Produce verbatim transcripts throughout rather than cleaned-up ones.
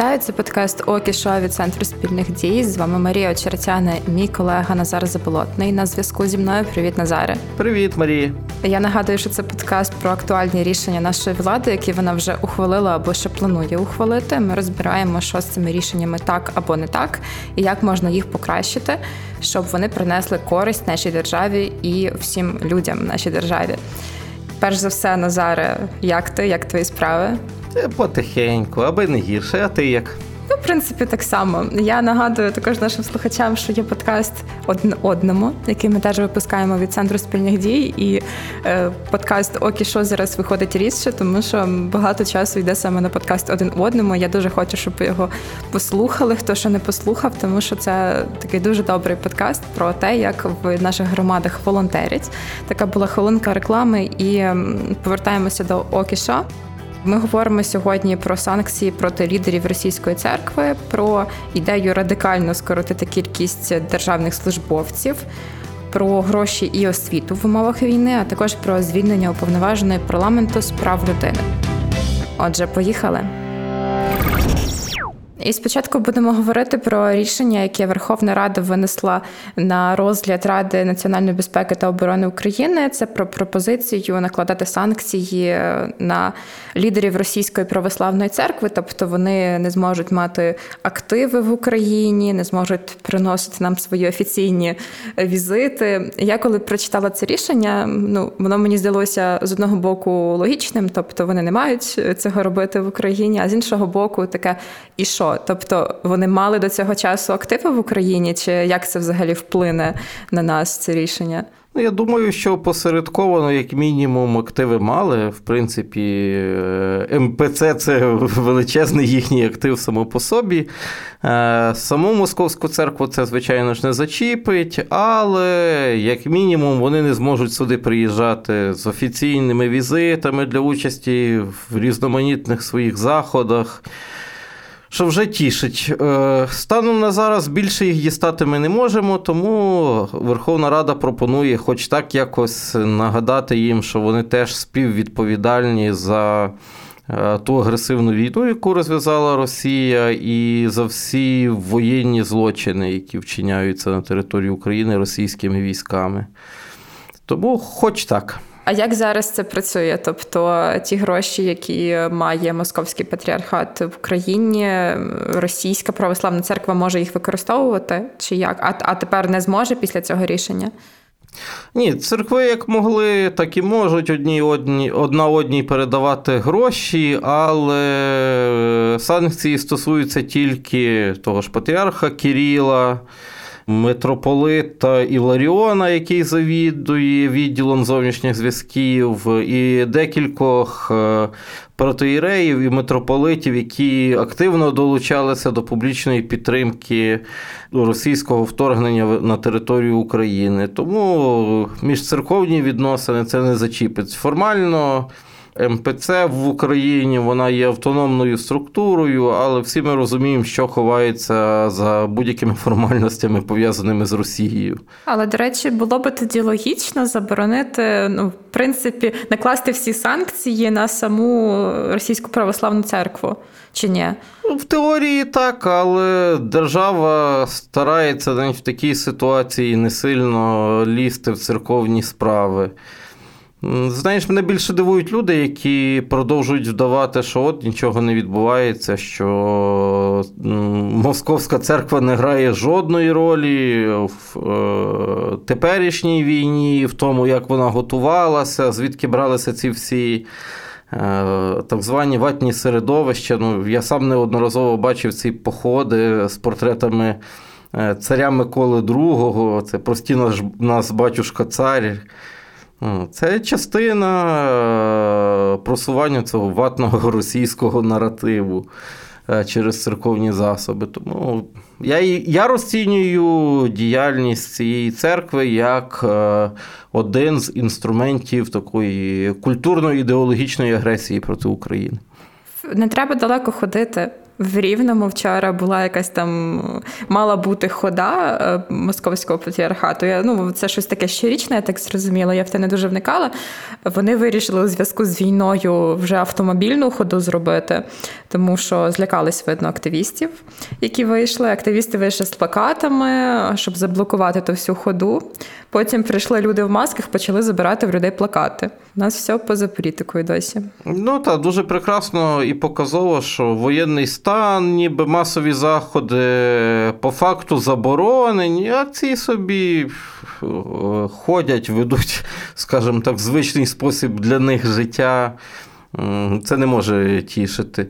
Вітаю, це подкаст «Окі шо» від Центру спільних дій. З вами Марія Очеретяна, мій колега Назар Заболотний. На зв'язку зі мною. Привіт, Назаре. Привіт, Марія. Я нагадую, що це подкаст про актуальні рішення нашої влади, які вона вже ухвалила або ще планує ухвалити. Ми розбираємо, що з цими рішеннями так або не так, і як можна їх покращити, щоб вони принесли користь нашій державі і всім людям нашій державі. Перш за все, Назаре, як ти, як твої справи? Потихеньку, аби не гірше. А ти як? Ну, в принципі, так само. Я нагадую також нашим слухачам, що є подкаст «Один одному», який ми теж випускаємо від Центру спільних дій. І е, подкаст «Окі шо» зараз виходить рідше, тому що багато часу йде саме на подкаст «Один одному». Я дуже хочу, щоб його послухали, хто ще не послухав, тому що це такий дуже добрий подкаст про те, як в наших громадах волонтерять. Така була хвилинка реклами, і повертаємося до «Окі шо». Ми говоримо сьогодні про санкції проти лідерів Російської церкви, про ідею радикально скоротити кількість державних службовців, про гроші і освіту в умовах війни, а також про звільнення уповноваженої парламенту з прав людини. Отже, поїхали. І спочатку будемо говорити про рішення, яке Верховна Рада винесла на розгляд Ради національної безпеки та оборони України. Це про пропозицію накладати санкції на лідерів Російської православної церкви, тобто вони не зможуть мати активи в Україні, не зможуть приносити нам свої офіційні візити. Я коли прочитала це рішення, ну, воно мені здалося з одного боку логічним, тобто вони не мають цього робити в Україні, а з іншого боку таке і що? Тобто вони мали до цього часу активи в Україні? Чи як це взагалі вплине на нас, це рішення? Ну, я думаю, що посередковано, як мінімум, активи мали. В принципі, ем пе це – це величезний їхній актив само по собі. Саму Московську церкву це, звичайно ж, не зачіпить, але, як мінімум, вони не зможуть сюди приїжджати з офіційними візитами для участі в різноманітних своїх заходах. Що вже тішить. Станом на зараз більше їх дістати ми не можемо, тому Верховна Рада пропонує хоч так якось нагадати їм, що вони теж співвідповідальні за ту агресивну війну, яку розв'язала Росія, і за всі воєнні злочини, які вчиняються на території України російськими військами. Тому хоч так. А як зараз це працює? Тобто ті гроші, які має Московський патріархат в Україні, Російська православна церква може їх використовувати? Чи як? А, а тепер не зможе після цього рішення? Ні, церкви як могли, так і можуть одні одні, одна одній передавати гроші, але санкції стосуються тільки того ж патріарха Кирила, митрополита Іларіона, який завідує відділом зовнішніх зв'язків, і декількох протоієреїв і митрополитів, які активно долучалися до публічної підтримки російського вторгнення на територію України. Тому міжцерковні відносини це не зачіпить. Формально ем пе це в Україні, вона є автономною структурою, але всі ми розуміємо, що ховається за будь-якими формальностями, пов'язаними з Росією. Але, до речі, було би тоді логічно заборонити, ну, в принципі, накласти всі санкції на саму Російську православну церкву, чи ні? В теорії так, але держава старається навіть в такій ситуації не сильно лізти в церковні справи. Знаєш, мене більше дивують люди, які продовжують вдавати, що от нічого не відбувається, що Московська церква не грає жодної ролі в теперішній війні, в тому, як вона готувалася, звідки бралися ці всі так звані ватні середовища. Ну, я сам неодноразово бачив ці походи з портретами царя Миколи другого, це прості наш, нас батюшка цар. Це частина просування цього ватного російського наративу через церковні засоби. Тому я, я розцінюю діяльність цієї церкви як один з інструментів такої культурно-ідеологічної агресії проти України. Не треба далеко ходити. В Рівному вчора була якась там, мала бути хода Московського патріархату. Я, ну, це щось таке щорічне, я так зрозуміла, я в те не дуже вникала. Вони вирішили у зв'язку з війною вже автомобільну ходу зробити, тому що злякались, видно, активістів, які вийшли. Активісти вийшли з плакатами, щоб заблокувати ту всю ходу. Потім прийшли люди в масках, почали забирати в людей плакати. У нас все поза політикою досі. Ну, та дуже прекрасно і показово, що воєнний стан, ніби масові заходи по факту заборонені, а ці собі ходять, ведуть, скажімо так, звичний спосіб для них життя. Це не може тішити.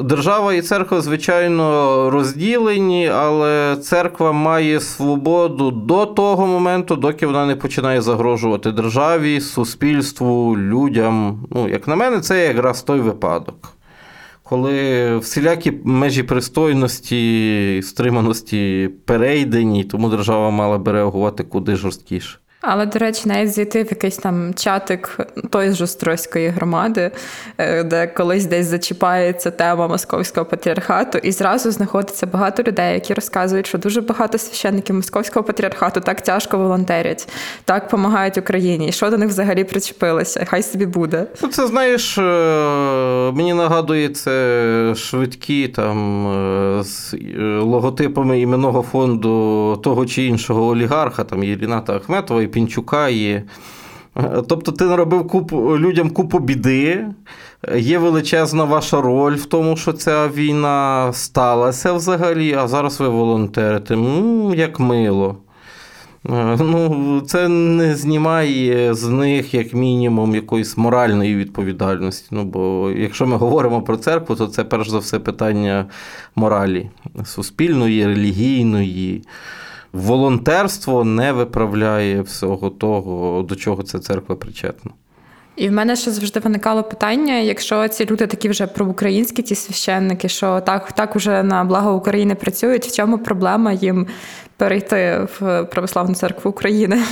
Держава і церква, звичайно, розділені, але церква має свободу до того моменту, доки вона не починає загрожувати державі, суспільству, людям. Ну, як на мене, це якраз той випадок, коли всілякі межі пристойності, стриманості перейдені, тому держава мала би реагувати куди жорсткіше. Але, до речі, навіть зайти в якийсь там чатик той ж Острозької громади, де колись десь зачіпається тема Московського патріархату, і зразу знаходиться багато людей, які розказують, що дуже багато священників Московського патріархату так тяжко волонтерять, так допомагають Україні. І що до них взагалі причепилося? Хай собі буде. Ну, це, знаєш, мені нагадує, це швидкі там з логотипами іменного фонду того чи іншого олігарха, там є Рината Ахметова, Пінчука є. Тобто ти наробив купу, людям купу біди, є величезна ваша роль в тому, що ця війна сталася взагалі, а зараз ви волонтерите. Ну, як мило. Ну, це не знімає з них, як мінімум, якоїсь моральної відповідальності. Ну, бо якщо ми говоримо про церкву, то це, перш за все, питання моралі суспільної, релігійної. Волонтерство не виправляє всього того, до чого ця церква причетна. І в мене ще завжди виникало питання, якщо ці люди такі вже проукраїнські, ті священники, що так, так уже на благо України працюють, в чому проблема їм перейти в Православну церкву України?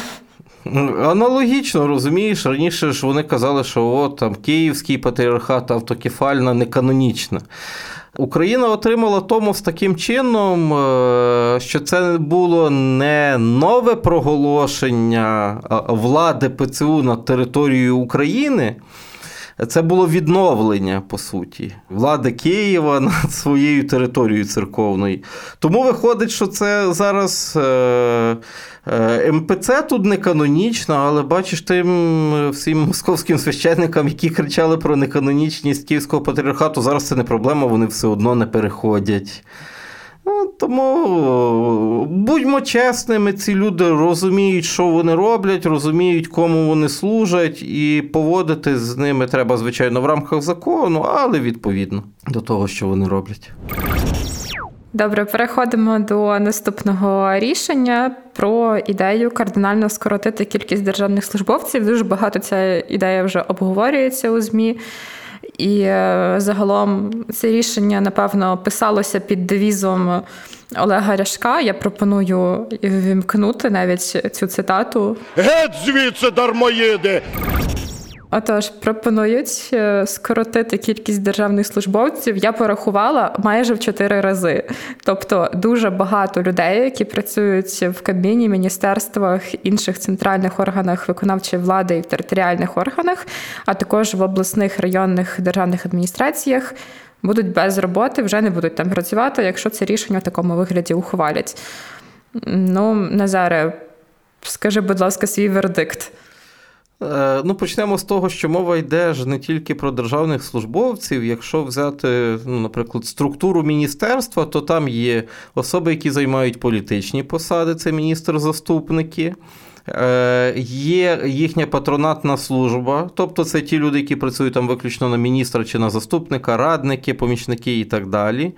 Аналогічно, розумієш, раніше ж вони казали, що о, там Київський патріархат автокефальна, неканонічна. Україна отримала томос таким чином, що це було не нове проголошення влади ПЦУ над територією України, це було відновлення, по суті, влади Києва над своєю територією церковною. Тому виходить, що це зараз ем пе це тут не канонічна, але бачиш тим всім московським священникам, які кричали про неканонічність Київського патріархату, зараз це не проблема, вони все одно не переходять. Ну, тому будьмо чесними, ці люди розуміють, що вони роблять, розуміють, кому вони служать, і поводити з ними треба, звичайно, в рамках закону, але відповідно до того, що вони роблять. Добре, переходимо до наступного рішення про ідею кардинально скоротити кількість державних службовців. Дуже багато ця ідея вже обговорюється у ЗМІ. І загалом це рішення, напевно, писалося під девізом Олега Ряшка. Я пропоную вімкнути навіть цю цитату. «Геть звідси, дармоїди!» Отож, пропонують скоротити кількість державних службовців. Я порахувала майже в чотири рази. Тобто дуже багато людей, які працюють в Кабміні, міністерствах, інших центральних органах виконавчої влади і в територіальних органах, а також в обласних, районних державних адміністраціях, будуть без роботи, вже не будуть там працювати, якщо це рішення в такому вигляді ухвалять. Ну, Назаре, скажи, будь ласка, свій вердикт. Ну, почнемо з того, що мова йде ж не тільки про державних службовців. Якщо взяти, ну, наприклад, структуру міністерства, то там є особи, які займають політичні посади, це міністр-заступники, є їхня патронатна служба, тобто це ті люди, які працюють там виключно на міністра чи на заступника, радники, помічники і так далі.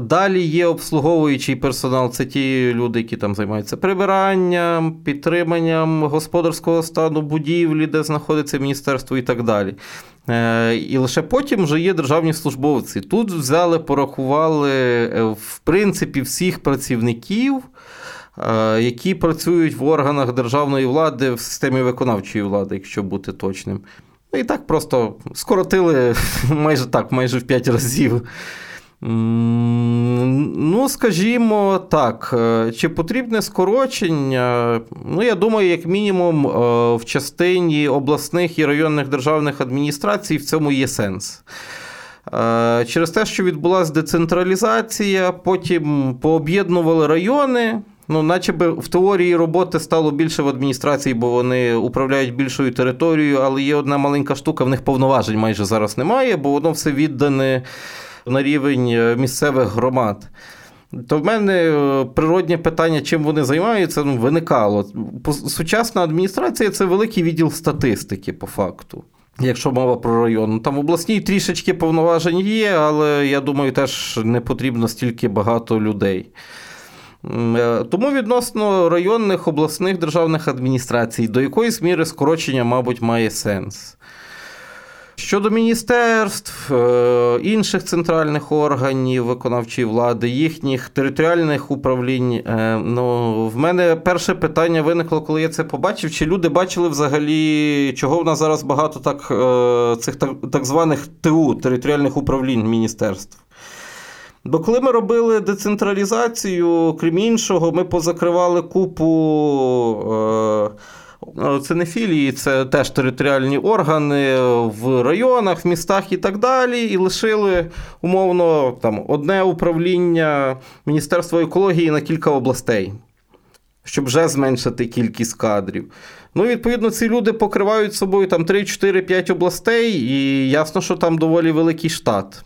Далі є обслуговуючий персонал, це ті люди, які там займаються прибиранням, підтриманням господарського стану будівлі, де знаходиться міністерство і так далі. І лише потім вже є державні службовці. Тут взяли, порахували, в принципі, всіх працівників, які працюють в органах державної влади, в системі виконавчої влади, якщо бути точним. І так просто скоротили майже так, майже в п'ять разів. Ну, скажімо так, чи потрібне скорочення? Ну, я думаю, як мінімум в частині обласних і районних державних адміністрацій в цьому є сенс. Через те, що відбулася децентралізація, потім пооб'єднували райони, ну, начебто в теорії роботи стало більше в адміністрації, бо вони управляють більшою територією, але є одна маленька штука, в них повноважень майже зараз немає, бо воно все віддане на рівень місцевих громад. То в мене природне питання, чим вони займаються, ну, виникало. Сучасна адміністрація – це великий відділ статистики, по факту, якщо мова про район. Там обласні трішечки повноважень є, але, я думаю, теж не потрібно стільки багато людей. Тому відносно районних, обласних державних адміністрацій до якоїсь міри скорочення, мабуть, має сенс. Щодо міністерств, інших центральних органів виконавчої влади, їхніх територіальних управлінь, ну, в мене перше питання виникло, коли я це побачив, чи люди бачили взагалі, чого в нас зараз багато так, цих так, так званих ТУ, територіальних управлінь міністерств. Бо коли ми робили децентралізацію, крім іншого, ми позакривали купу... Це не філії, це теж територіальні органи в районах, в містах і так далі. І лишили, умовно, там, одне управління Міністерства екології на кілька областей, щоб вже зменшити кількість кадрів. Ну, відповідно, ці люди покривають собою там три, чотири, п'ять областей, і ясно, що там доволі великий штат.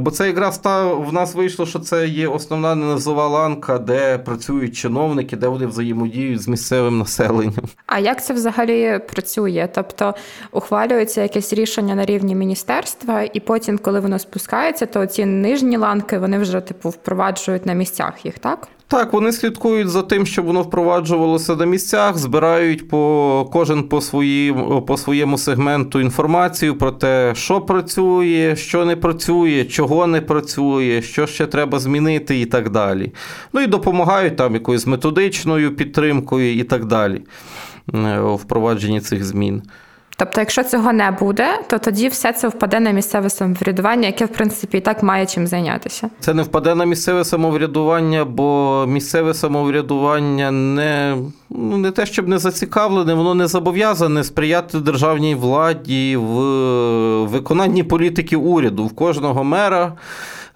Бо це якраз та, в нас вийшло, що це є основна низова ланка, де працюють чиновники, де вони взаємодіють з місцевим населенням. А як це взагалі працює? Тобто ухвалюється якесь рішення на рівні міністерства, і потім, коли воно спускається, то ці нижні ланки, вони вже типу впроваджують на місцях їх, так? Так, вони слідкують за тим, щоб воно впроваджувалося на місцях, збирають по, кожен по, свої, по своєму сегменту інформацію про те, що працює, що не працює, чого не працює, що ще треба змінити і так далі. Ну і допомагають там якоюсь методичною підтримкою і так далі у впровадженні цих змін. Тобто, якщо цього не буде, то тоді все це впаде на місцеве самоврядування, яке, в принципі, і так має чим зайнятися. Це не впаде на місцеве самоврядування, бо місцеве самоврядування не, ну, не те, щоб не зацікавлене, воно не зобов'язане сприяти державній владі в виконанні політики уряду. В кожного мера,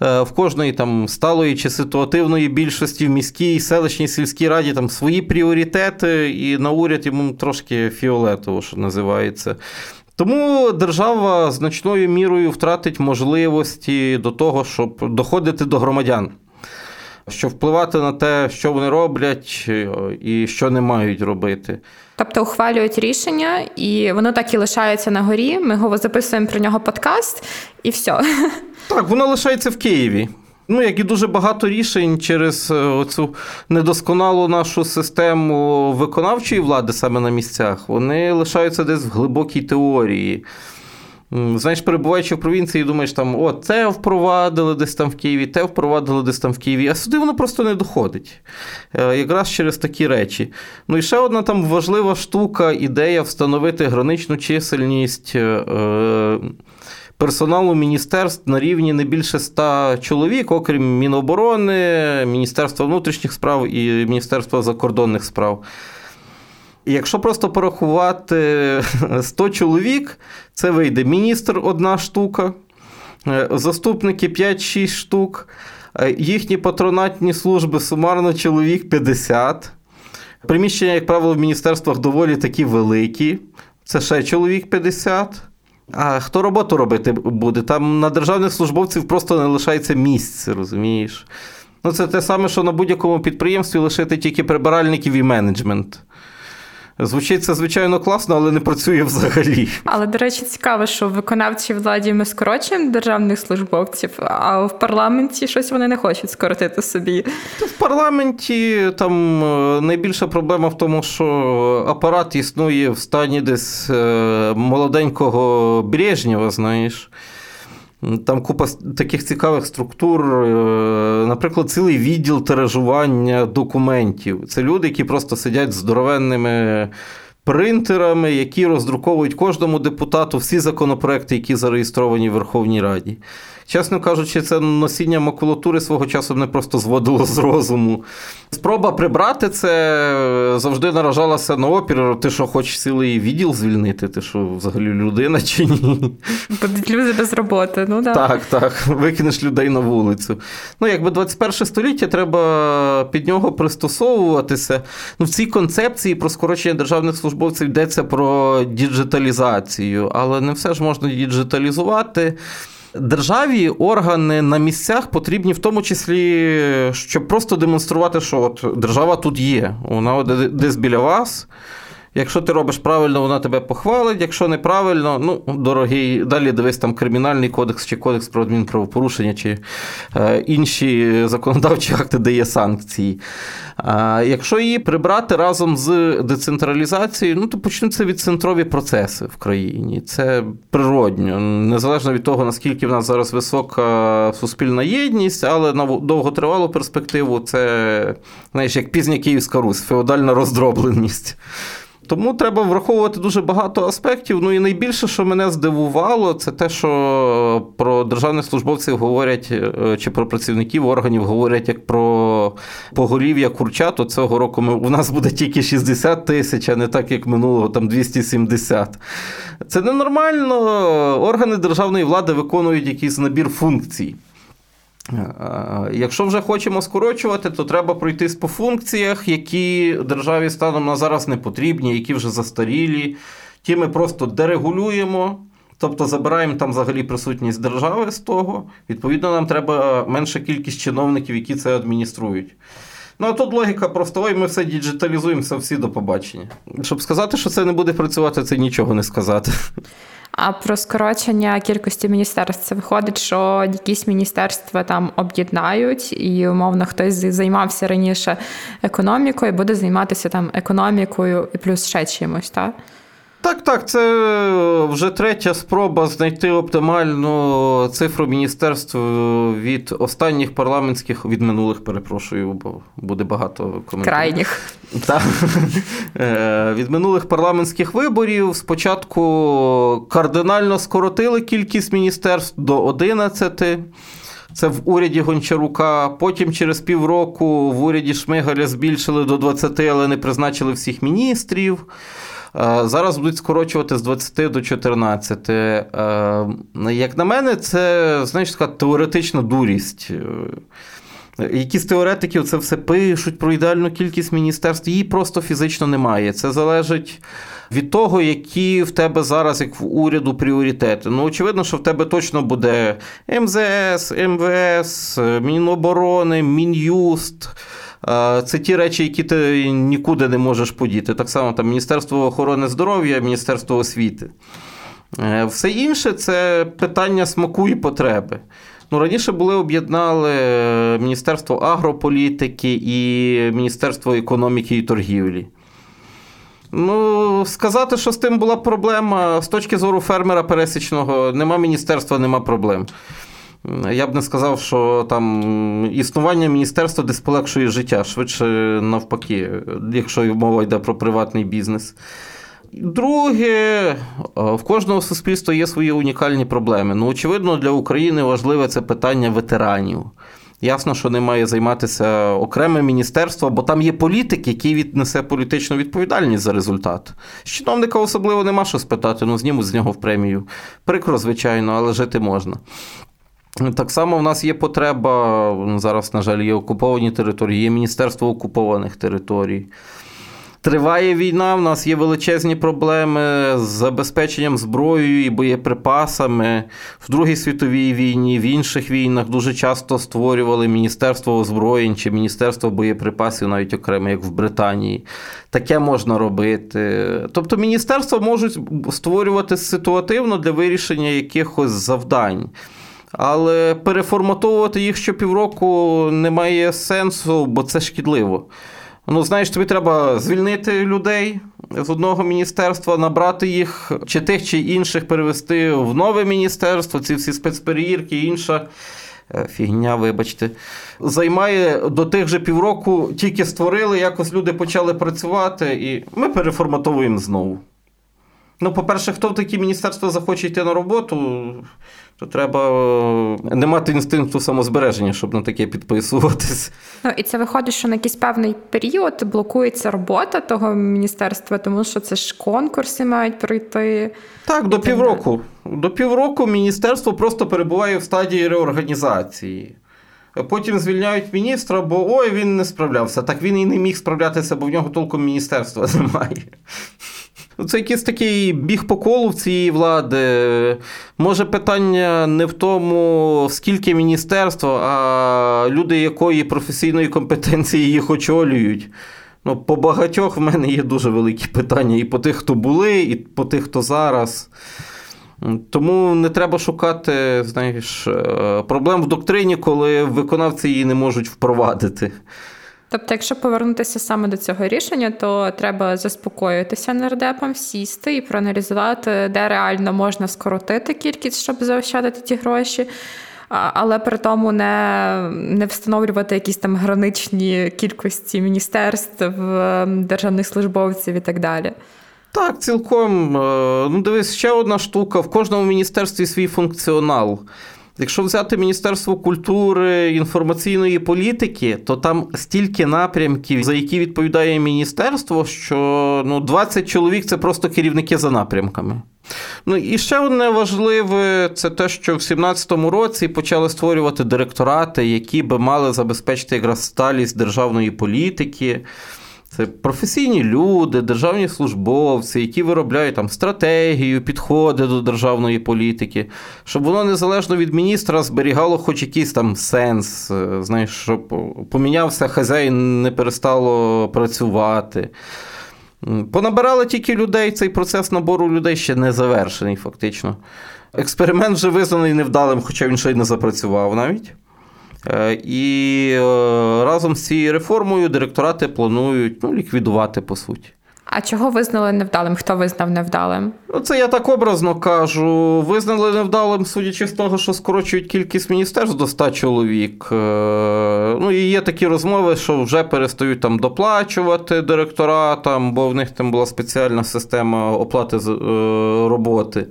в кожної там сталої чи ситуативної більшості в міській, селищній, сільській раді там свої пріоритети, і на уряд йому трошки фіолетово, що називається. Тому держава значною мірою втратить можливості до того, щоб доходити до громадян, щоб впливати на те, що вони роблять і що не мають робити. Тобто ухвалюють рішення, і воно так і лишається на горі, ми його записуємо про нього подкаст, і все. Так, воно лишається в Києві. Ну, як і дуже багато рішень через оцю недосконалу нашу систему виконавчої влади саме на місцях, вони лишаються десь в глибокій теорії. Знаєш, перебуваючи в провінції, думаєш, там, о, це впровадили десь там в Києві, те впровадили десь там в Києві, а сюди воно просто не доходить. Якраз через такі речі. Ну і ще одна там важлива штука, ідея встановити граничну чисельність е- персоналу міністерств на рівні не більше ста чоловік, окрім Міноборони, Міністерства внутрішніх справ і Міністерства закордонних справ. І якщо просто порахувати сто чоловік, це вийде міністр – одна штука, заступники – п'ять-шість штук, їхні патронатні служби – сумарно чоловік п'ятдесят. Приміщення, як правило, в міністерствах доволі такі великі, це ще чоловік п'ятдесят. А хто роботу робити буде? Там на державних службовців просто не лишається місць, розумієш? Ну, це те саме, що на будь-якому підприємстві лишити тільки прибиральників і менеджмент. Звучить це, звичайно, класно, але не працює взагалі. Але, до речі, цікаво, що в виконавчій владі ми скорочуємо державних службовців, а в парламенті щось вони не хочуть скоротити собі. В парламенті там найбільша проблема в тому, що апарат існує в стані десь молоденького Брежнєва, знаєш. Там купа таких цікавих структур, наприклад, цілий відділ тиражування документів. Це люди, які просто сидять з здоровенними принтерами, які роздруковують кожному депутату всі законопроекти, які зареєстровані в Верховній Раді. Чесно кажучи, це носіння макулатури свого часу мене просто зводило з розуму. Спроба прибрати це завжди наражалася на опір. Ти що, хочеш цілий відділ звільнити? Ти що, взагалі людина чи ні? Будуть люди без роботи, ну да. Так, так. Викинеш людей на вулицю. Ну, якби двадцять перше століття, треба під нього пристосовуватися. Ну, в цій концепції про скорочення державних службовців йдеться про діджиталізацію. Але не все ж можна діджиталізувати. Державі органи на місцях потрібні в тому числі, щоб просто демонструвати, що от держава тут є, вона десь біля вас. Якщо ти робиш правильно, вона тебе похвалить, якщо неправильно, ну, дорогий, далі дивись там Кримінальний кодекс чи кодекс про адмінправопорушення, чи е, інші законодавчі акти, де є санкції. Е, якщо її прибрати разом з децентралізацією, ну, то почнуться відцентрові процеси в країні. Це природньо, незалежно від того, наскільки в нас зараз висока суспільна єдність, але на довготривалу перспективу це, знаєш, як пізня Київська Русь, феодальна роздробленість. Тому треба враховувати дуже багато аспектів. Ну і найбільше, що мене здивувало, це те, що про державних службовців говорять, чи про працівників органів говорять, як про поголів'я курчат. От цього року ми, у нас буде тільки шістдесят тисяч, а не так, як минулого, там двісті сімдесят. Це ненормально. Органи державної влади виконують якийсь набір функцій. Якщо вже хочемо скорочувати, то треба пройтись по функціях, які державі станом на зараз не потрібні, які вже застарілі. Ті ми просто дерегулюємо, тобто забираємо там взагалі присутність держави з того. Відповідно, нам треба менша кількість чиновників, які це адмініструють. Ну, а тут логіка просто, ой, ми все діджиталізуємо, все всі до побачення. Щоб сказати, що це не буде працювати, це нічого не сказати. А про скорочення кількості міністерств, це виходить, що якісь міністерства там об'єднають, і, умовно, хтось займався раніше економікою, буде займатися там економікою і плюс ще чимось, так? Так, так, це вже третя спроба знайти оптимальну цифру міністерств від останніх парламентських, від минулих, перепрошую, бо буде багато коментарів. Крайніх. Так. Від минулих парламентських виборів спочатку кардинально скоротили кількість міністерств до одинадцяти. Це в уряді Гончарука, потім через півроку в уряді Шмигаля збільшили до двадцяти, але не призначили всіх міністрів. Зараз будуть скорочувати з двадцяти до чотирнадцяти. Як на мене, це, знаєш, така теоретична дурість. Якісь теоретики це все пишуть про ідеальну кількість міністерств, її просто фізично немає. Це залежить від того, які в тебе зараз, як в уряду, пріоритети. Ну, очевидно, що в тебе точно буде ем зет ес, ем ве ес, Міноборони, Мін'юст. Це ті речі, які ти нікуди не можеш подіти. Так само там Міністерство охорони здоров'я, Міністерство освіти. Все інше – це питання смаку і потреби. Ну, раніше були об'єднали Міністерство агрополітики і Міністерство економіки і торгівлі. Ну, сказати, що з тим була проблема, з точки зору фермера пересічного, нема міністерства, нема проблем. Я б не сказав, що там існування міністерства десь полегшує життя, швидше навпаки, якщо мова йде про приватний бізнес. Друге, в кожного суспільства є свої унікальні проблеми. Ну, очевидно, для України важливе це питання ветеранів. Ясно, що не має займатися окреме міністерство, бо там є політик, який віднесе політичну відповідальність за результат. З чиновника особливо нема що спитати, ну знімуть з нього в премію. Прикро, звичайно, але жити можна. Так само в нас є потреба, зараз, на жаль, є окуповані території, є Міністерство окупованих територій. Триває війна, в нас є величезні проблеми з забезпеченням зброєю і боєприпасами. В Другій світовій війні, в інших війнах дуже часто створювали Міністерство озброєнь чи Міністерство боєприпасів, навіть окремо, як в Британії. Таке можна робити. Тобто міністерства можуть створювати ситуативно для вирішення якихось завдань. Але переформатовувати їх щопівроку немає сенсу, бо це шкідливо. Ну, знаєш, тобі треба звільнити людей з одного міністерства, набрати їх, чи тих, чи інших перевести в нове міністерство, ці всі спецперевірки і інша фігня, вибачте. Займає до тих же півроку, тільки створили, якось люди почали працювати, і ми переформатовуємо знову. Ну, по-перше, хто в такі міністерства захоче йти на роботу, то треба не мати інстинкту самозбереження, щоб на таке підписуватись. Ну, і це виходить, що на якийсь певний період блокується робота того міністерства, тому що це ж конкурси мають пройти. Так, до півроку. До півроку міністерство просто перебуває в стадії реорганізації. Потім звільняють міністра, бо ой, він не справлявся. Так він і не міг справлятися, бо в нього толком міністерства немає. Це якийсь такий біг по колу в цієї влади. Може, питання не в тому, скільки міністерства, а люди, якої професійної компетенції їх очолюють. Ну, по багатьох в мене є дуже великі питання. І по тих, хто були, і по тих, хто зараз. Тому не треба шукати, знаєш, проблем в доктрині, коли виконавці її не можуть впровадити. Тобто, якщо повернутися саме до цього рішення, то треба заспокоїтися нардепам, сісти і проаналізувати, де реально можна скоротити кількість, щоб заощадити ті гроші, але при тому не, не встановлювати якісь там граничні кількості міністерств, державних службовців і так далі. Так, цілком. Ну, дивись, ще одна штука. В кожному міністерстві свій функціонал. Якщо взяти Міністерство культури, інформаційної політики, то там стільки напрямків, за які відповідає міністерство, що ну, двадцять чоловік – це просто керівники за напрямками. Ну і ще одне важливе – це те, що в дві тисячі сімнадцятому році почали створювати директорати, які би мали забезпечити якраз сталість державної політики. Це професійні люди, державні службовці, які виробляють там стратегію, підходи до державної політики, щоб воно незалежно від міністра зберігало хоч якийсь там сенс, знаєш, щоб помінявся хазяїн, не перестало працювати. Понабирали тільки людей, цей процес набору людей ще не завершений фактично. Експеримент вже визнаний невдалим, хоча він ще й не запрацював навіть. І разом з цією реформою директорати планують ну, ліквідувати, по суті. А чого визнали невдалим? Хто визнав невдалим? Це я так образно кажу. Визнали невдалим, судячи з того, що скорочують кількість міністерств до ста чоловік. Ну, і є такі розмови, що вже перестають там доплачувати директоратам, бо в них там була спеціальна система оплати роботи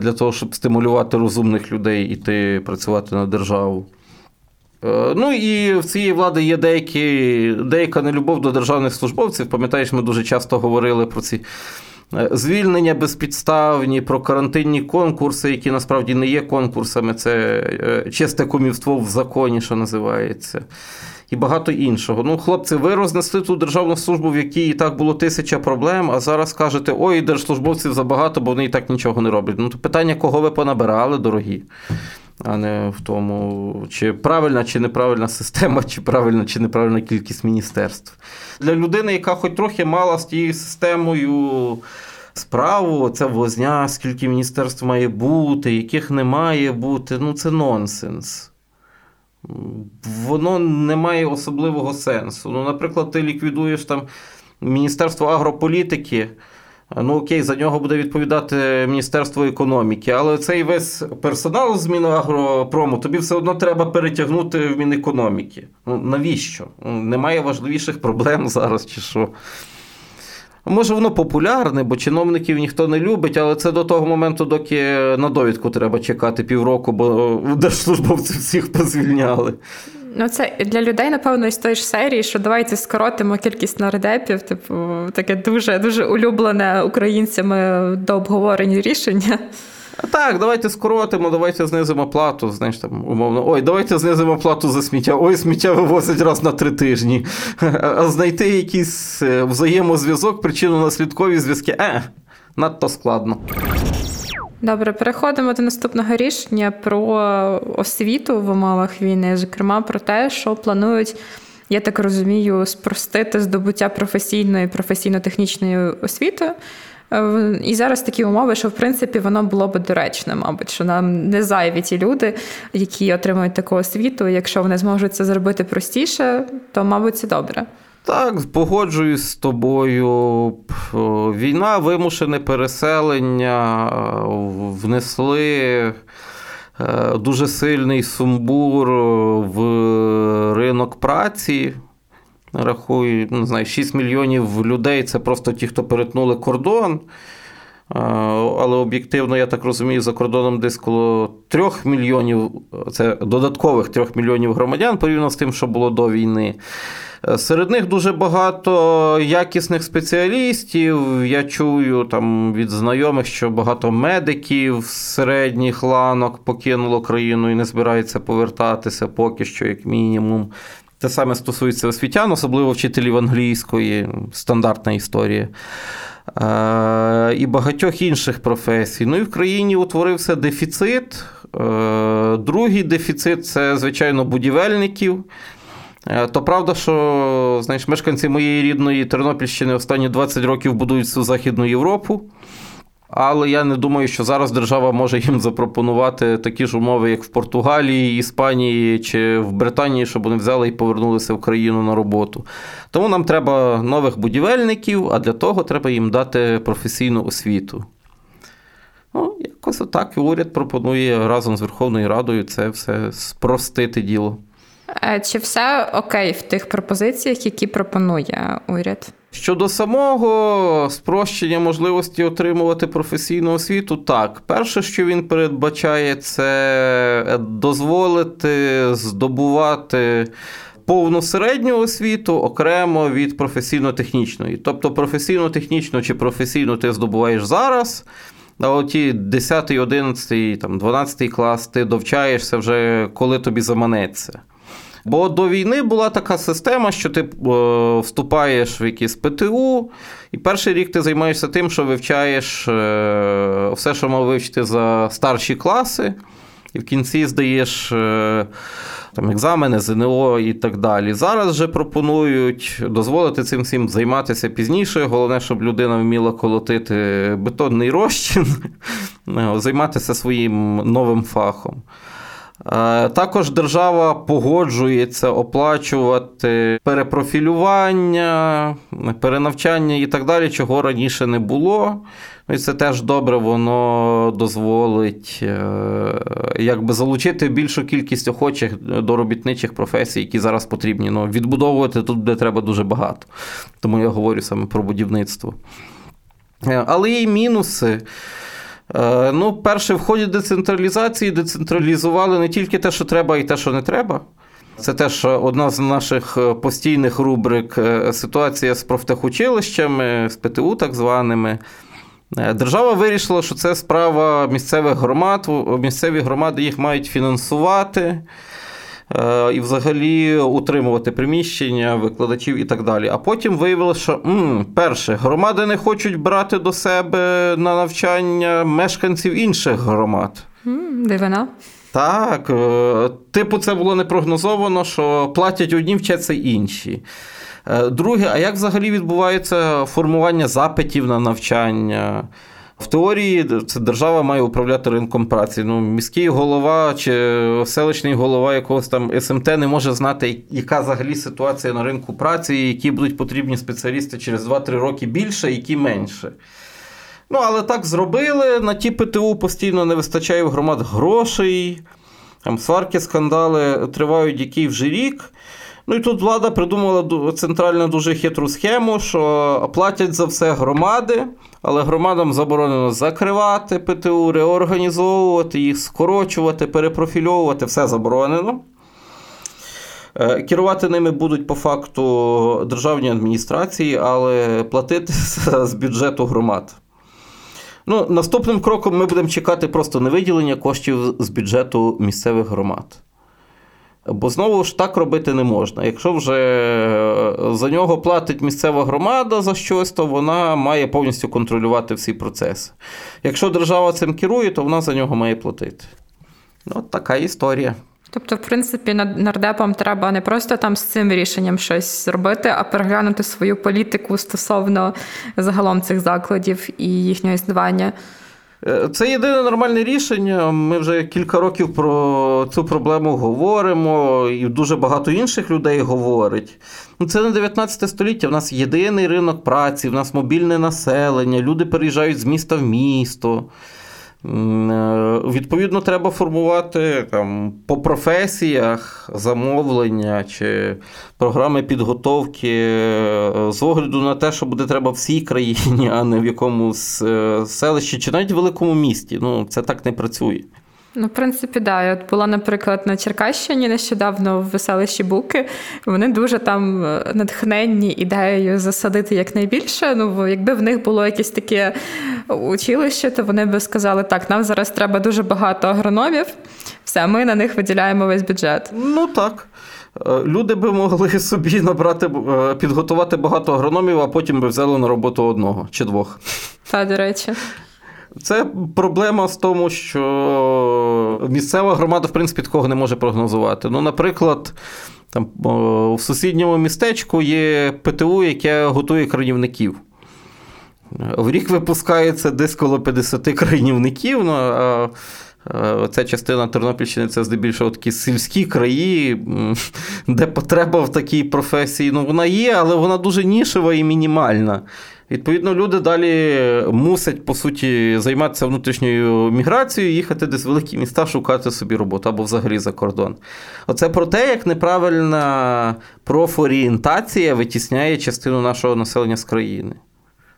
для того, щоб стимулювати розумних людей іти працювати на державу. Ну і в цієї влади є деякі, деяка нелюбов до державних службовців. Пам'ятаєш, ми дуже часто говорили про ці звільнення безпідставні, про карантинні конкурси, які насправді не є конкурсами. Це чисте кумівство в законі, що називається. І багато іншого. Ну, хлопці, ви рознесли ту державну службу, в якій і так було тисяча проблем, а зараз кажете, ой, держслужбовців забагато, бо вони і так нічого не роблять. Ну, то питання, кого ви понабирали, дорогі, а не в тому, чи правильна, чи неправильна система, чи правильна, чи неправильна кількість міністерств. Для людини, яка хоч трохи мала з тією системою справу, це возня, скільки міністерств має бути, яких не має бути, ну це нонсенс. Воно не має особливого сенсу. Ну, наприклад, ти ліквідуєш там Міністерство агрополітики, ну окей, за нього буде відповідати Міністерство економіки, але цей весь персонал з Мінагропрому тобі все одно треба перетягнути в Мінекономіки. Ну, навіщо? Немає важливіших проблем зараз чи що? Може, воно популярне, бо чиновників ніхто не любить, але це до того моменту, доки на довідку треба чекати півроку, бо держслужбовців всіх позвільняли. Ну, це для людей, напевно, з тої ж серії, що давайте скоротимо кількість нардепів, типу, таке дуже-дуже улюблене українцями до обговорення рішення. Так, давайте скоротимо, давайте знизимо плату, знаєш, там, умовно, ой, давайте знизимо плату за сміття, ой, сміття вивозять раз на три тижні, а знайти якийсь взаємозв'язок, причинно-наслідкові зв'язки, е, надто складно. Добре, переходимо до наступного рішення про освіту в умовах війни, зокрема про те, що планують, я так розумію, спростити здобуття професійної, професійно-технічної освіти. І зараз такі умови, що, в принципі, воно було б доречно, мабуть, що нам не зайві ті люди, які отримують таку освіту. Якщо вони зможуть це зробити простіше, то, мабуть, це добре. Так, погоджуюсь з тобою. Війна, вимушене переселення внесли дуже сильний сумбур в ринок праці. Рахую, не знаю, шість мільйонів людей – це просто ті, хто перетнули кордон. Але об'єктивно, я так розумію, за кордоном десь коло трьох мільйонів, це додаткових трьох мільйонів громадян, порівняно з тим, що було до війни. Серед них дуже багато якісних спеціалістів. Я чую там від знайомих, що багато медиків середніх ланок покинуло країну і не збираються повертатися поки що, як мінімум. Те саме стосується освітян, особливо вчителів англійської, стандартна історія, і багатьох інших професій. Ну і в країні утворився дефіцит. Другий дефіцит – це, звичайно, будівельників. То правда, що, знаєш, мешканці моєї рідної Тернопільщини останні двадцять років будують всю Західну Європу. Але я не думаю, що зараз держава може їм запропонувати такі ж умови, як в Португалії, Іспанії чи в Британії, щоб вони взяли і повернулися в країну на роботу. Тому нам треба нових будівельників, а для того треба їм дати професійну освіту. Ну, якось отак і уряд пропонує разом з Верховною Радою це все спростити діло. Чи все окей в тих пропозиціях, які пропонує уряд? Щодо самого спрощення можливості отримувати професійну освіту, так. Перше, що він передбачає, це дозволити здобувати повну середню освіту окремо від професійно-технічної. Тобто професійно-технічну чи професійну ти здобуваєш зараз, а оті десятий, одинадцятий, дванадцятий клас ти довчаєшся вже, коли тобі заманеться. Бо до війни була така система, що ти вступаєш в якісь ПТУ, і перший рік ти займаєшся тим, що вивчаєш все, що мав вивчити за старші класи, і в кінці здаєш там, екзамени, ЗНО і так далі. Зараз же пропонують дозволити цим всім займатися пізніше. Головне, щоб людина вміла колотити бетонний розчин, займатися своїм новим фахом. Також держава погоджується оплачувати перепрофілювання, перенавчання і так далі, чого раніше не було. І це теж добре, воно дозволить якби залучити більшу кількість охочих до робітничих професій, які зараз потрібні. Ну, відбудовувати тут, де треба, дуже багато. Тому я говорю саме про будівництво. Але є мінуси. Ну, перше, в ході децентралізації децентралізували не тільки те, що треба, і те, що не треба. Це теж одна з наших постійних рубрик ситуація з профтехучилищами, з ПТУ так званими. Держава вирішила, що це справа місцевих громад, місцеві громади їх мають фінансувати і взагалі утримувати приміщення, викладачів і так далі. А потім виявилося, що м, перше, громади не хочуть брати до себе на навчання мешканців інших громад. Mm, дивина. Так. Типу це було непрогнозовано, що платять одні, вчаться інші. Друге, а як взагалі відбувається формування запитів на навчання? В теорії це держава має управляти ринком праці. Ну, міський голова чи селищний голова якогось там ес ем те не може знати, яка взагалі ситуація на ринку праці, які будуть потрібні спеціалісти через два-три роки більше, які менше. Ну, але так зробили. На ті ПТУ постійно не вистачає в громад грошей. Там сварки, скандали тривають який вже рік. Ну і тут влада придумала центральну дуже хитру схему, що платять за все громади, але громадам заборонено закривати ПТУ, реорганізовувати їх, скорочувати, перепрофільовувати, все заборонено. Керувати ними будуть по факту державні адміністрації, але платити з бюджету громад. Ну, наступним кроком ми будемо чекати просто невиділення коштів з бюджету місцевих громад. Бо, знову ж, так робити не можна. Якщо вже за нього платить місцева громада за щось, то вона має повністю контролювати всі процеси. Якщо держава цим керує, то вона за нього має платити. От така історія. Тобто, в принципі, нардепам треба не просто там з цим рішенням щось зробити, а переглянути свою політику стосовно загалом цих закладів і їхнього існування. Це єдине нормальне рішення. Ми вже кілька років про цю проблему говоримо, і дуже багато інших людей говорить. Це не дев'ятнадцяте століття, в нас єдиний ринок праці, в нас мобільне населення, люди переїжджають з міста в місто. Відповідно, треба формувати там, по професіях замовлення чи програми підготовки з огляду на те, що буде треба всій країні, а не в якомусь селищі чи навіть в великому місті. Ну, це так не працює. Ну, в принципі, да. Я от була, наприклад, на Черкащині нещодавно в селищі Буки. Вони дуже там натхненні ідеєю засадити якнайбільше. Ну, якби в них було якесь таке училище, то вони би сказали, так, нам зараз треба дуже багато агрономів, все, ми на них виділяємо весь бюджет. Ну, так. Люди би могли собі набрати, підготувати багато агрономів, а потім би взяли на роботу одного чи двох. Та, до речі. Це проблема в тому, що місцева громада, в принципі, такого не може прогнозувати. Ну, наприклад, там, в сусідньому містечку є ПТУ, яке готує кранівників. В рік випускається десь коло п'ятдесят кранівників, ну, а ця частина Тернопільщини – це здебільшого такі сільські краї, де потреба в такій професії, ну, вона є, але вона дуже нішева і мінімальна. Відповідно, люди далі мусять, по суті, займатися внутрішньою міграцією, їхати десь в великі міста, шукати собі роботу або взагалі за кордон. Оце про те, як неправильна профорієнтація витісняє частину нашого населення з країни.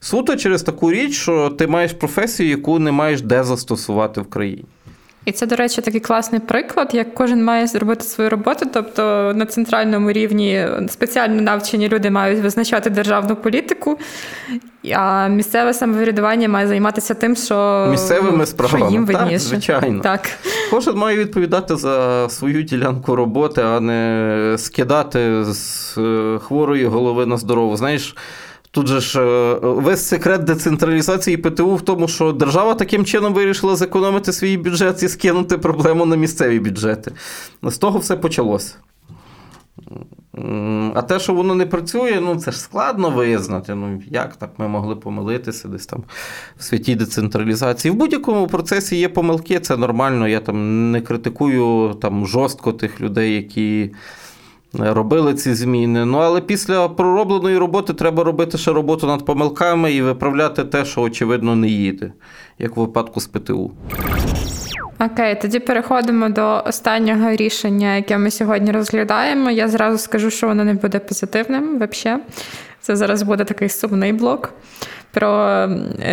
Суто через таку річ, що ти маєш професію, яку не маєш де застосувати в країні. І це, до речі, такий класний приклад, як кожен має зробити свою роботу, тобто на центральному рівні спеціально навчені люди мають визначати державну політику, а місцеве самоврядування має займатися тим, що, місцевими справами, що їм видніше. Так, звичайно. Так. Кожен має відповідати за свою ділянку роботи, а не скидати з хворої голови на здорову. Знаєш, тут же ж весь секрет децентралізації ПТУ в тому, що держава таким чином вирішила зекономити свій бюджет і скинути проблему на місцеві бюджети. З того все почалося. А те, що воно не працює, ну це ж складно визнати. Ну як так ми могли помилитися десь там в світі децентралізації? В будь-якому процесі є помилки, це нормально. Я там не критикую там жорстко тих людей, які робили ці зміни. Ну, але після проробленої роботи треба робити ще роботу над помилками і виправляти те, що, очевидно, не їде, як у випадку з ПТУ. Окей, тоді переходимо до останнього рішення, яке ми сьогодні розглядаємо. Я зразу скажу, що воно не буде позитивним, взагалі. Це зараз буде такий сумний блок про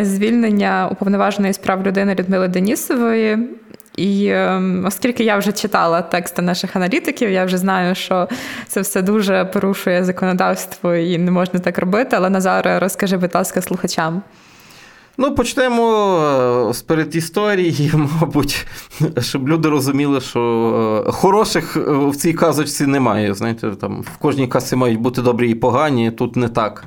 звільнення уповноваженої з прав людини Людмили Денісової. І оскільки я вже читала тексти наших аналітиків, я вже знаю, що це все дуже порушує законодавство і не можна так робити, але, Назаре, розкажи, будь ласка, слухачам. Ну, почнемо з передісторії, мабуть, щоб люди розуміли, що хороших в цій казочці немає. Знаєте, там в кожній казці мають бути добрі і погані, тут не так.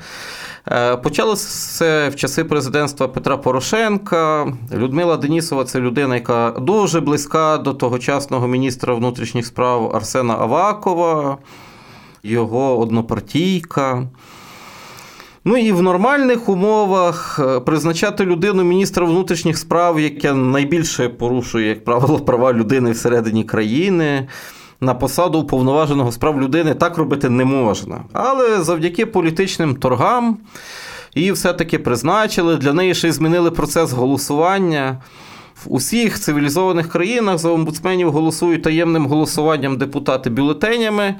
Почалося все в часи президентства Петра Порошенка. Людмила Денісова – це людина, яка дуже близька до тогочасного міністра внутрішніх справ Арсена Авакова, його однопартійка. Ну і в нормальних умовах призначати людину міністра внутрішніх справ, яка найбільше порушує, як правило, права людини всередині країни, на посаду уповноваженого з прав людини, так робити не можна. Але завдяки політичним торгам її все-таки призначили, для неї ще й змінили процес голосування. В усіх цивілізованих країнах за омбудсменів голосують таємним голосуванням депутати бюлетенями,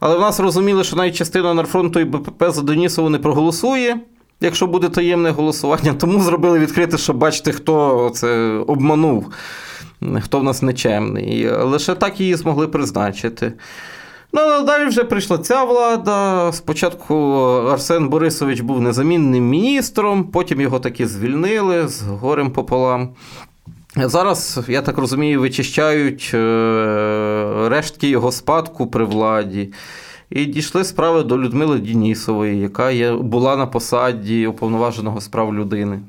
але в нас розуміли, що навіть частина Нарфронту і БПП за Денісову не проголосує, якщо буде таємне голосування, тому зробили відкрите, щоб бачити, хто це обманув, хто в нас нечемний. Лише так її змогли призначити. Ну, а далі вже прийшла ця влада. Спочатку Арсен Борисович був незамінним міністром, потім його таки звільнили з горем пополам. Зараз, я так розумію, вичищають рештки його спадку при владі. І дійшли справи до Людмили Денісової, яка є, була на посаді уповноваженого з прав людини.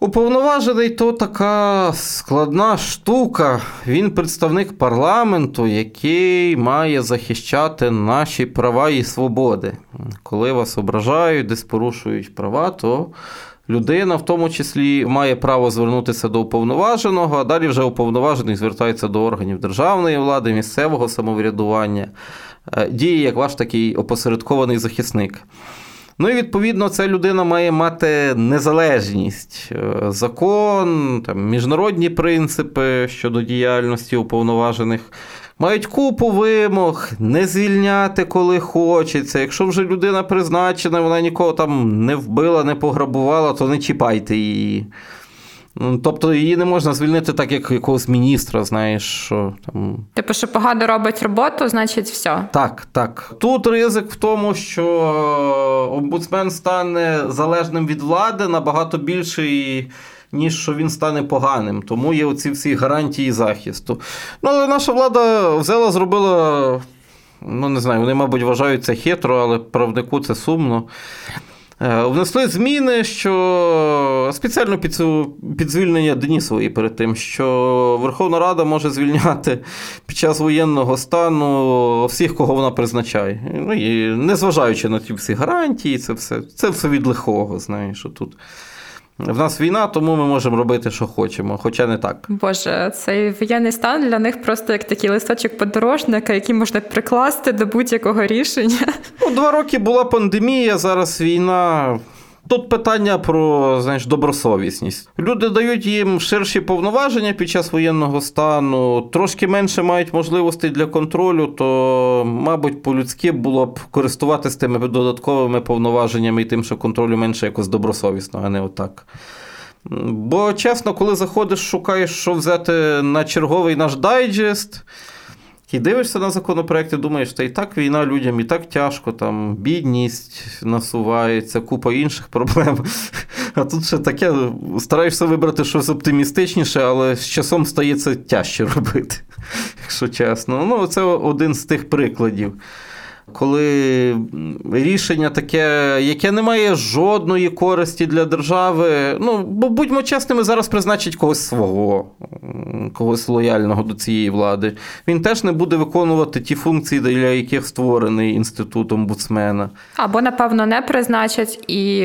Уповноважений – то така складна штука. Він представник парламенту, який має захищати наші права і свободи. Коли вас ображають, десь порушують права, то людина, в тому числі, має право звернутися до уповноваженого, а далі вже уповноважений звертається до органів державної влади, місцевого самоврядування. Діє як ваш такий опосередкований захисник. Ну і, відповідно, ця людина має мати незалежність, закон, там, міжнародні принципи щодо діяльності уповноважених. Мають купу вимог, не звільняти, коли хочеться. Якщо вже людина призначена, вона нікого там не вбила, не пограбувала, то не чіпайте її. Тобто її не можна звільнити так, як якогось міністра, знаєш, що там... Типу, що погано робить роботу, значить все. Так, так. Тут ризик в тому, що омбудсмен стане залежним від влади набагато більший, ніж що він стане поганим. Тому є оці всі гарантії захисту. Ну, але наша влада взяла, зробила, ну, не знаю, вони, мабуть, вважають це хитро, але правнику це сумно. Внесли зміни, що спеціально під, під звільнення Денісової перед тим, що Верховна Рада може звільняти під час воєнного стану всіх, кого вона призначає. Ну, і незважаючи на ті всі гарантії, це все, це все від лихого, знаєш, отут. В нас війна, тому ми можемо робити, що хочемо, хоча не так. Боже, цей воєнний стан для них просто як такий листочок подорожника, який можна прикласти до будь-якого рішення. Ну, два роки була пандемія, зараз війна. Тут питання про, знаєш, добросовісність. Люди дають їм ширші повноваження під час воєнного стану, трошки менше мають можливостей для контролю, то, мабуть, по-людськи було б користуватися тими додатковими повноваженнями і тим, що контролю менше якось добросовісно, а не отак. Бо, чесно, коли заходиш, шукаєш, що взяти на черговий наш дайджест, і дивишся на законопроекти, думаєш, та і так війна людям, і так тяжко, там бідність насувається, купа інших проблем. А тут ще таке, стараєшся вибрати щось оптимістичніше, але з часом стає це тяжче робити, якщо чесно. Ну, це один з тих прикладів, коли рішення таке, яке не має жодної користі для держави. Ну, бо будьмо чесними, зараз призначить когось свого, когось лояльного до цієї влади. Він теж не буде виконувати ті функції, для яких створений інститут омбудсмена. Або, напевно, не призначать, і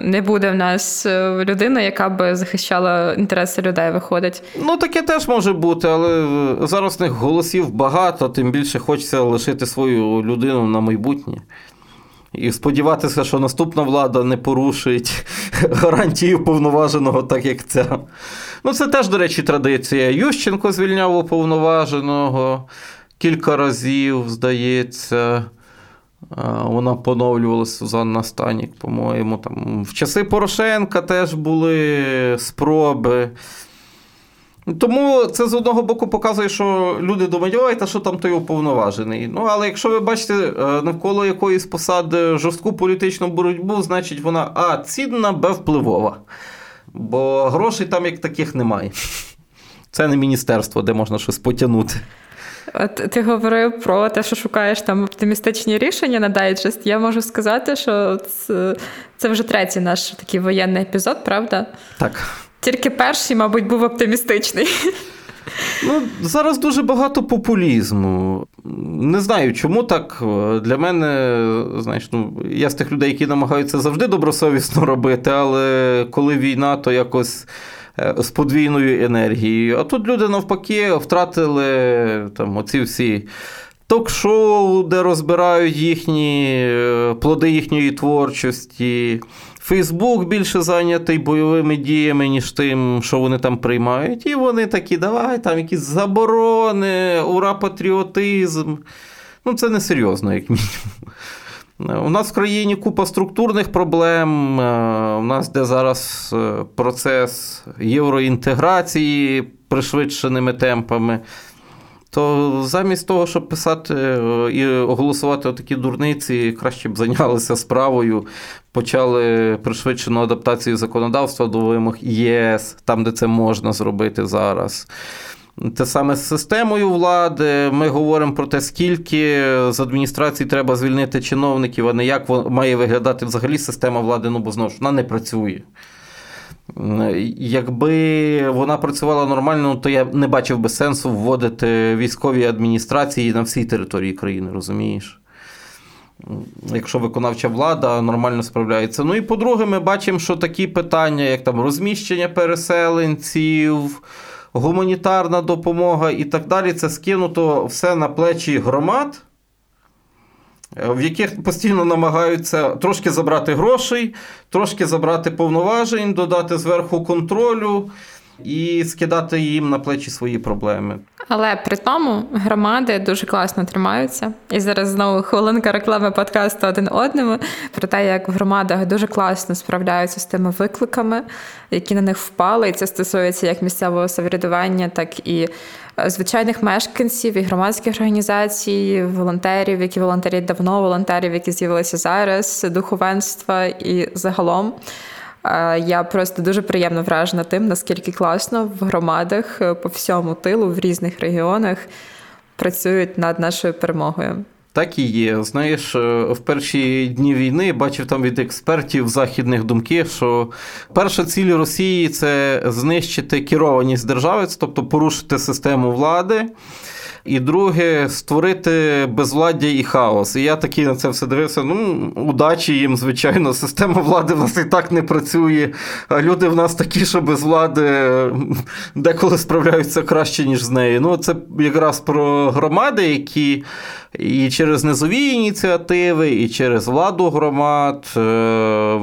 не буде в нас людина, яка би захищала інтереси людей, виходить. Ну, таке теж може бути, але зараз в них голосів багато, тим більше хочеться лишити свою людину на майбутнє. І сподіватися, що наступна влада не порушить гарантії уповноваженого так, як ця. Ну, це теж, до речі, традиція. Ющенко звільняв уповноваженого кілька разів, здається. Вона поновлювалася, Сузанна Станік, по-моєму. Там в часи Порошенка теж були спроби. Тому це, з одного боку, показує, що люди думають, ой, та що там той уповноважений. Ну, але якщо ви бачите навколо якоїсь посади жорстку політичну боротьбу, значить вона а. цінна, б. впливова. Бо грошей там як таких немає. Це не міністерство, де можна щось потягнути. От ти говорив про те, що шукаєш там оптимістичні рішення на дайджест. Я можу сказати, що це, це вже третій наш такий воєнний епізод, правда? Так. Тільки перший, мабуть, був оптимістичний. Ну, зараз дуже багато популізму. Не знаю, чому так. Для мене, знаєш, ну, я з тих людей, які намагаються завжди добросовісно робити, але коли війна, то якось з подвійною енергією. А тут люди, навпаки, втратили там оці всі ток-шоу, де розбирають їхні плоди їхньої творчості. Фейсбук більше зайнятий бойовими діями, ніж тим, що вони там приймають. І вони такі, давай, там якісь заборони, ура, патріотизм. Ну, це не серйозно, як мінімум. У нас в країні купа структурних проблем. У нас де зараз процес євроінтеграції пришвидшеними темпами. То замість того, щоб писати і оголосувати отакі дурниці, краще б зайнялися справою, почали пришвидшену адаптацію законодавства до вимог ЄС, там, де це можна зробити зараз. Те саме з системою влади. Ми говоримо про те, скільки з адміністрації треба звільнити чиновників, а не як має виглядати взагалі система влади, ну бо знову ж вона не працює. Якби вона працювала нормально, то я не бачив би сенсу вводити військові адміністрації на всій території країни, розумієш? Якщо виконавча влада нормально справляється. Ну і по-друге, ми бачимо, що такі питання, як там розміщення переселенців, гуманітарна допомога і так далі, це скинуто все на плечі громад, в яких постійно намагаються трошки забрати грошей, трошки забрати повноважень, додати зверху контролю і скидати їм на плечі свої проблеми. Але при тому громади дуже класно тримаються. І зараз знову хвилинка реклами подкасту «Один одному» про те, як в громадах дуже класно справляються з тими викликами, які на них впали. І це стосується як місцевого самоврядування, так і звичайних мешканців, і громадських організацій, волонтерів, які волонтерять давно, волонтерів, які з'явилися зараз, духовенства і загалом. Я просто дуже приємно вражена тим, наскільки класно в громадах по всьому тилу, в різних регіонах працюють над нашою перемогою. Так і є. Знаєш, в перші дні війни бачив там від експертів західних думки, що перша ціль Росії – це знищити керованість держави, тобто порушити систему влади. І друге – створити безвладдя і хаос. І я такий на це все дивився, ну, удачі їм, звичайно, система влади в нас і так не працює, а люди в нас такі, що без влади деколи справляються краще, ніж з нею. Ну, це якраз про громади, які і через низові ініціативи, і через владу громад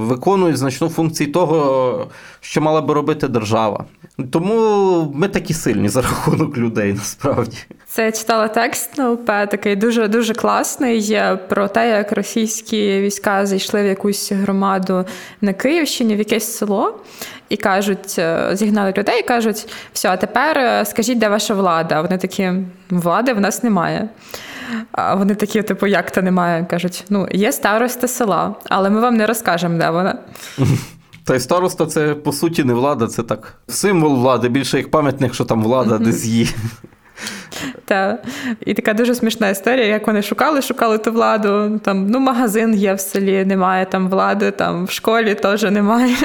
виконують значну функцію того, що мала би робити держава. Тому ми такі сильні за рахунок людей, насправді. Це я читала текст на УП, такий дуже-дуже класний, про те, як російські війська зайшли в якусь громаду на Київщині, в якесь село, і кажуть, зігнали людей і кажуть, все, а тепер скажіть, де ваша влада? Вони такі, влади в нас немає. А вони такі, типу, як то немає? Кажуть, ну, є староста села, але ми вам не розкажемо, де вона. Та й староста – це, по суті, не влада, це так символ влади, більше як пам'ятник, що там влада десь є. Та. І така дуже смішна історія, як вони шукали, шукали ту владу, там, ну, магазин є в селі, немає там влади, там, в школі теж немає.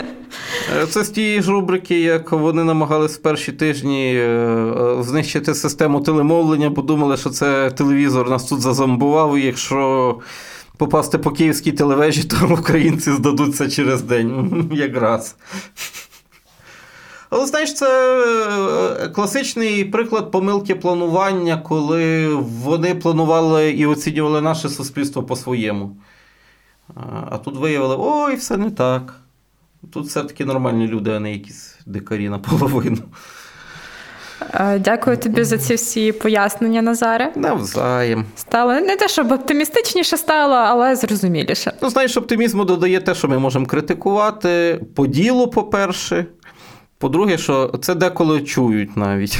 Це з тієї ж рубрики, як вони намагались в перші тижні знищити систему телемовлення, бо думали, що це телевізор нас тут зазомбував, і якщо попасти по київській телевежі, то українці здадуться через день, якраз. Але, знаєш, це класичний приклад помилки планування, коли вони планували і оцінювали наше суспільство по-своєму. А тут виявили, ой, все не так. Тут все-таки нормальні люди, а не якісь дикарі наполовину. Дякую тобі за ці всі пояснення, Назаре. Навзаєм. Стало не те, щоб оптимістичніше стало, але зрозуміліше. Ну, знаєш, оптимізму додає те, що ми можемо критикувати по ділу, по-перше. По-друге, що це деколи чують навіть.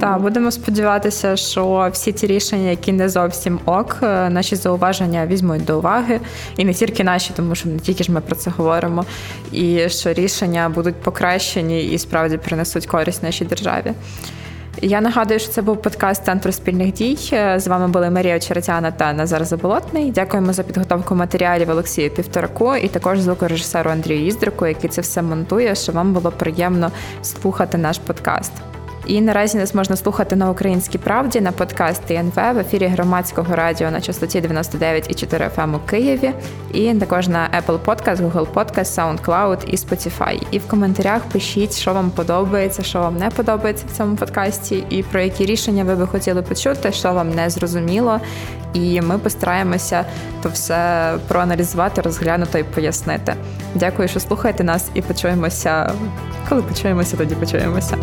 Так, будемо сподіватися, що всі ті рішення, які не зовсім ок, наші зауваження візьмуть до уваги. І не тільки наші, тому що не тільки ж ми про це говоримо. І що рішення будуть покращені і справді принесуть користь нашій державі. Я нагадую, що це був подкаст Центру спільних дій. З вами були Марія Очеретяна та Назар Заболотний. Дякуємо за підготовку матеріалів Олексію Півтораку і також звукорежисеру Андрію Їздрику, який це все монтує, щоб вам було приємно слухати наш подкаст. І наразі нас можна слухати на «Українській правді», на подкасті НВ, в ефірі громадського радіо на частоті дев'яносто дев'ять і чотири еф ем у Києві, і також на Apple Podcast, Google Podcast, SoundCloud і Spotify. І в коментарях пишіть, що вам подобається, що вам не подобається в цьому подкасті, і про які рішення ви би хотіли почути, що вам не зрозуміло. І ми постараємося то все проаналізувати, розглянути і пояснити. Дякую, що слухаєте нас, і почуємося. Коли почуємося, тоді почуємося.